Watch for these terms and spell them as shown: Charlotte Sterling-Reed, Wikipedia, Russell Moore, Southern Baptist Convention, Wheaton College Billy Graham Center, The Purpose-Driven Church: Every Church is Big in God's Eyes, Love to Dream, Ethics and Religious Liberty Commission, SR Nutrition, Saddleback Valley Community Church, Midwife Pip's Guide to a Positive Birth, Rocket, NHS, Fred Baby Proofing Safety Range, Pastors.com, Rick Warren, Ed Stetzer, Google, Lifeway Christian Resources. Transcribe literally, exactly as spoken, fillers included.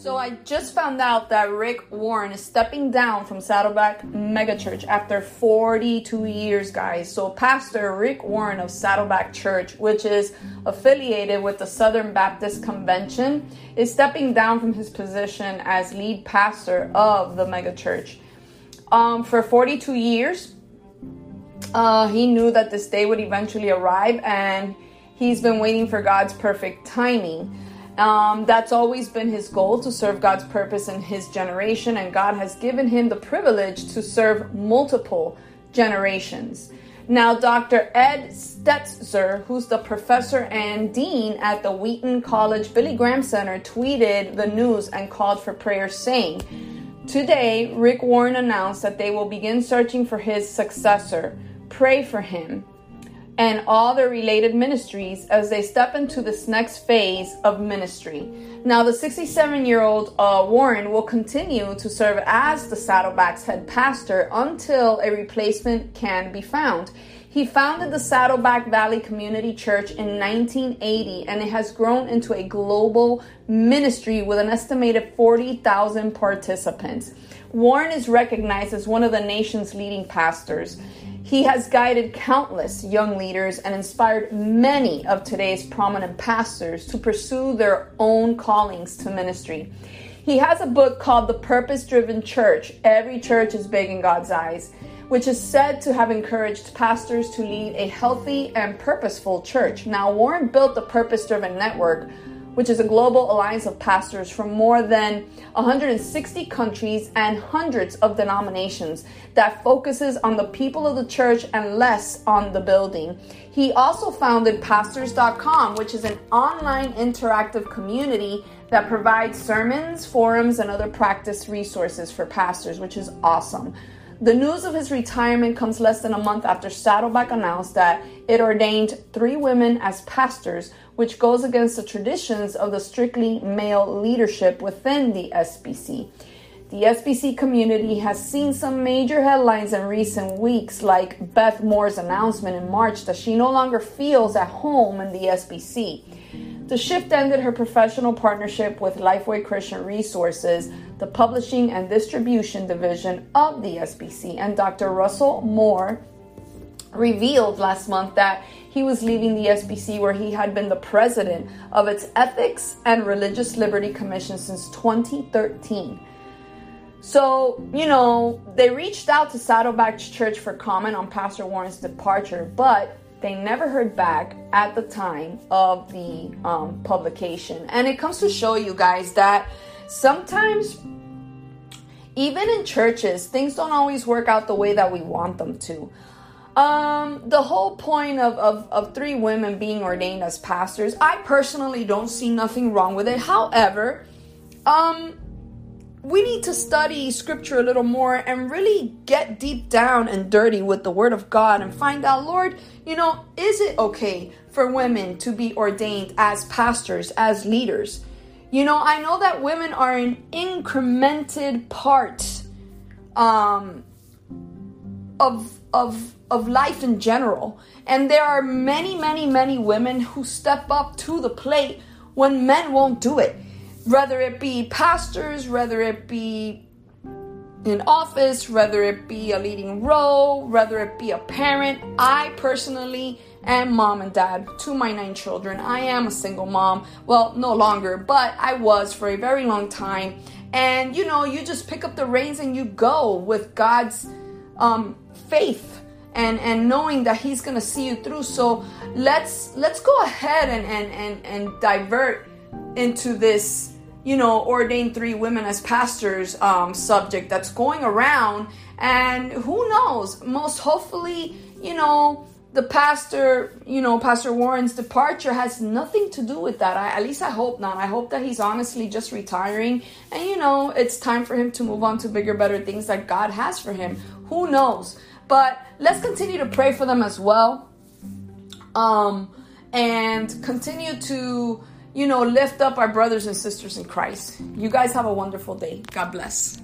So I just found out that Rick Warren is stepping down from Saddleback Megachurch after forty-two years, guys. So Pastor Rick Warren of Saddleback Church, which is affiliated with the Southern Baptist Convention, is stepping down from his position as lead pastor of the megachurch. Um, for forty-two years, uh, he knew that this day would eventually arrive, and he's been waiting for God's perfect timing. Um, that's always been his goal, to serve God's purpose in his generation, and God has given him the privilege to serve multiple generations. Now, Doctor Ed Stetzer, who's the professor and dean at the Wheaton College Billy Graham Center, tweeted the news and called for prayer, saying, "Today, Rick Warren announced that they will begin searching for his successor. Pray for him and all the related ministries as they step into this next phase of ministry." Now, the sixty-seven-year-old uh, Warren will continue to serve as the Saddleback's head pastor until a replacement can be found. He founded the Saddleback Valley Community Church in nineteen eighty, and it has grown into a global ministry with an estimated forty thousand participants. Warren is recognized as one of the nation's leading pastors. He has guided countless young leaders and inspired many of today's prominent pastors to pursue their own callings to ministry. He has a book called The Purpose-Driven Church: Every Church is Big in God's Eyes, which is said to have encouraged pastors to lead a healthy and purposeful church. Now, Warren built the Purpose-Driven Network, which is a global alliance of pastors from more than one hundred sixty countries and hundreds of denominations that focuses on the people of the church and less on the building. He also founded Pastors dot com, which is an online interactive community that provides sermons, forums, and other practice resources for pastors, which is awesome. The news of his retirement comes less than a month after Saddleback announced that it ordained three women as pastors, which goes against the traditions of the strictly male leadership within the S B C. The S B C community has seen some major headlines in recent weeks, like Beth Moore's announcement in March that she no longer feels at home in the S B C. The shift ended her professional partnership with Lifeway Christian Resources, the publishing and distribution division of the S B C, and Doctor Russell Moore revealed last month that he was leaving the S B C, where he had been the president of its Ethics and Religious Liberty Commission since twenty thirteen. So, you know, they reached out to Saddleback Church for comment on Pastor Warren's departure, but they never heard back at the time of the um, publication. And it comes to show you guys that sometimes, even in churches, things don't always work out the way that we want them to. Um, the whole point of, of, of three women being ordained as pastors, I personally don't see nothing wrong with it. However, um, we need to study scripture a little more and really get deep down and dirty with the word of God and find out, Lord, you know, is it okay for women to be ordained as pastors, as leaders? You know, I know that women are an incremented part um, of, of, of life in general. And there are many, many, many women who step up to the plate when men won't do it. Whether it be pastors, whether it be in office, whether it be a leading role, whether it be a parent. I personally am mom and dad to my nine children. I am a single mom. Well, no longer, but I was for a very long time. And, you know, you just pick up the reins and you go with God's um, faith and, and knowing that he's going to see you through. So let's let's go ahead and, and, and, and divert into this, you know, ordained three women as pastors um, subject that's going around. And who knows, most hopefully, you know, the pastor, you know, Pastor Warren's departure has nothing to do with that. I, at least I hope not. I hope that he's honestly just retiring. And, you know, it's time for him to move on to bigger, better things that God has for him. Who knows? But let's continue to pray for them as well. Um, and continue to, you know, lift up our brothers and sisters in Christ. You guys have a wonderful day. God bless.